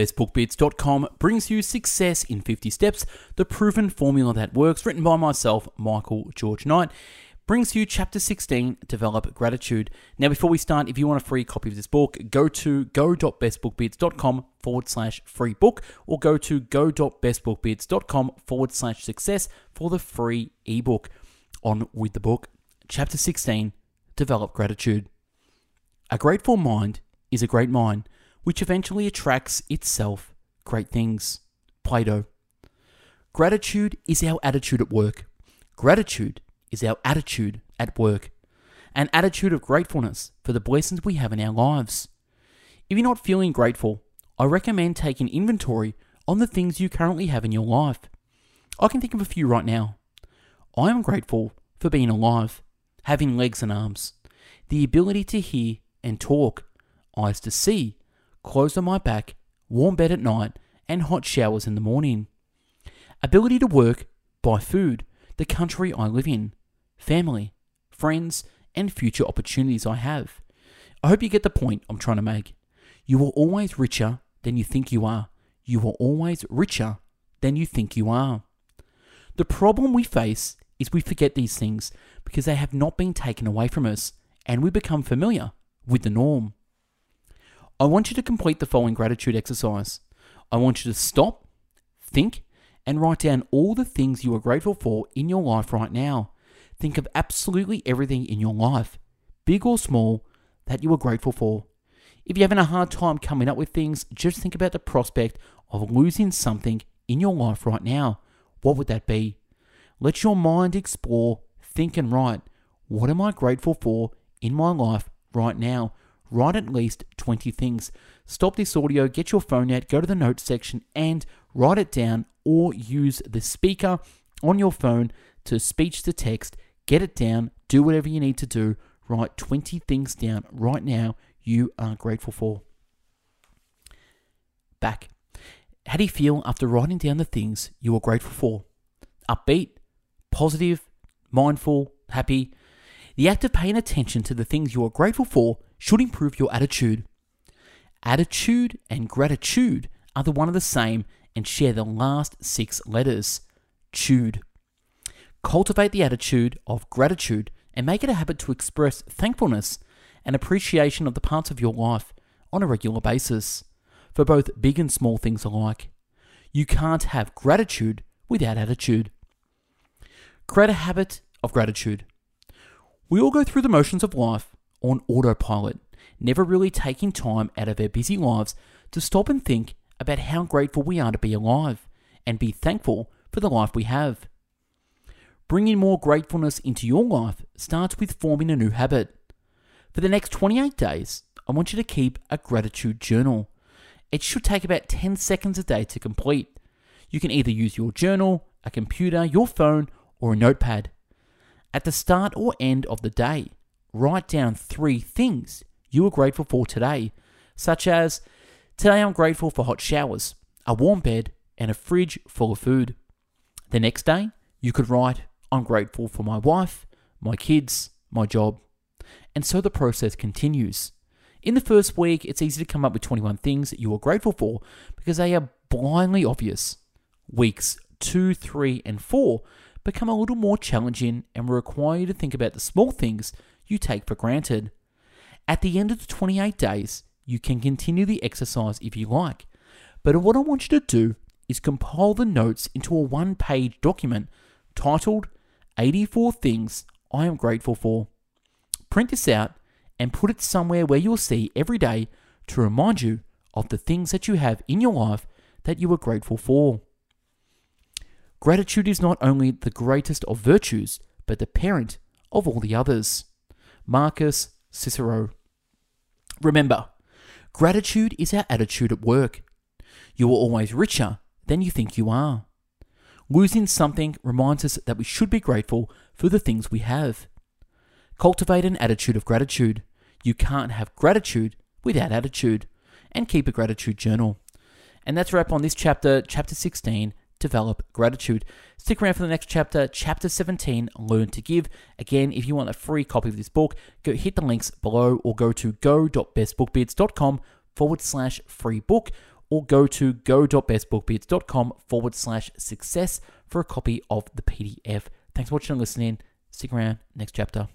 BestBookBits.com brings you Success in 50 Steps, the proven formula that works, written by myself, Michael George Knight. Brings you Chapter 16, Develop Gratitude. Now, before we start, if you want a free copy of this book, go to go.bestbookbits.com/free book or go to go.bestbookbits.com/success for the free ebook. On with the book. Chapter 16, Develop Gratitude. A grateful mind is a great mind, which eventually attracts itself great things. Plato. Gratitude is our attitude at work. Gratitude is our attitude at work, an attitude of gratefulness for the blessings we have in our lives. If you're not feeling grateful, I recommend taking inventory on the things you currently have in your life. I can think of a few right now. I am grateful for being alive, having legs and arms, the ability to hear and talk, eyes to see, clothes on my back, warm bed at night, and hot showers in the morning. Ability to work, buy food, the country I live in, family, friends, and future opportunities I have. I hope you get the point I'm trying to make. You are always richer than you think you are. You are always richer than you think you are. The problem we face is we forget these things because they have not been taken away from us and we become familiar with the norm. I want you to complete the following gratitude exercise. I want you to stop, think, and write down all the things you are grateful for in your life right now. Think of absolutely everything in your life, big or small, that you are grateful for. If you're having a hard time coming up with things, just think about the prospect of losing something in your life right now. What would that be? Let your mind explore, think and write. What am I grateful for in my life right now? Write at least 20 things. Stop this audio, get your phone out, go to the notes section and write it down, or use the speaker on your phone to speech to text. Get it down, do whatever you need to do. Write 20 things down right now you are grateful for. Back. How do you feel after writing down the things you are grateful for? Upbeat, positive, mindful, happy. The act of paying attention to the things you are grateful for should improve your attitude. Attitude and gratitude are the one and the same and share the last 6 letters. Tude. Cultivate the attitude of gratitude and make it a habit to express thankfulness and appreciation of the parts of your life on a regular basis, for both big and small things alike. You can't have gratitude without attitude. Create a habit of gratitude. We all go through the motions of life on autopilot, never really taking time out of our busy lives to stop and think about how grateful we are to be alive and be thankful for the life we have. Bringing more gratefulness into your life starts with forming a new habit. For the next 28 days, I want you to keep a gratitude journal. It should take about 10 seconds a day to complete. You can either use your journal, a computer, your phone, or a notepad. At the start or end of the day, write down 3 things you are grateful for today, such as, today I'm grateful for hot showers, a warm bed, and a fridge full of food. The next day, you could write, I'm grateful for my wife, my kids, my job. And so the process continues. In the first week, it's easy to come up with 21 things that you are grateful for because they are blindly obvious. Weeks 2, 3, and 4 become a little more challenging and require you to think about the small things you take for granted. At the end of the 28 days, you can continue the exercise if you like, but what I want you to do is compile the notes into a 1-page document titled 84 Things I Am Grateful For. Print this out and put it somewhere where you'll see every day to remind you of the things that you have in your life that you are grateful for. Gratitude is not only the greatest of virtues, but the parent of all the others. Marcus Cicero. Remember, gratitude is our attitude at work. You are always richer than you think you are. Losing something reminds us that we should be grateful for the things we have. Cultivate an attitude of gratitude. You can't have gratitude without attitude. And keep a gratitude journal. And that's a wrap on this chapter, Chapter 16, Develop Gratitude. Stick around for the next chapter, Chapter 17, Learn to Give. Again, if you want a free copy of this book, go hit the links below or go to go.bestbookbits.com/free book or go to go.bestbookbits.com/success for a copy of the PDF. Thanks for watching and listening. Stick around, next chapter.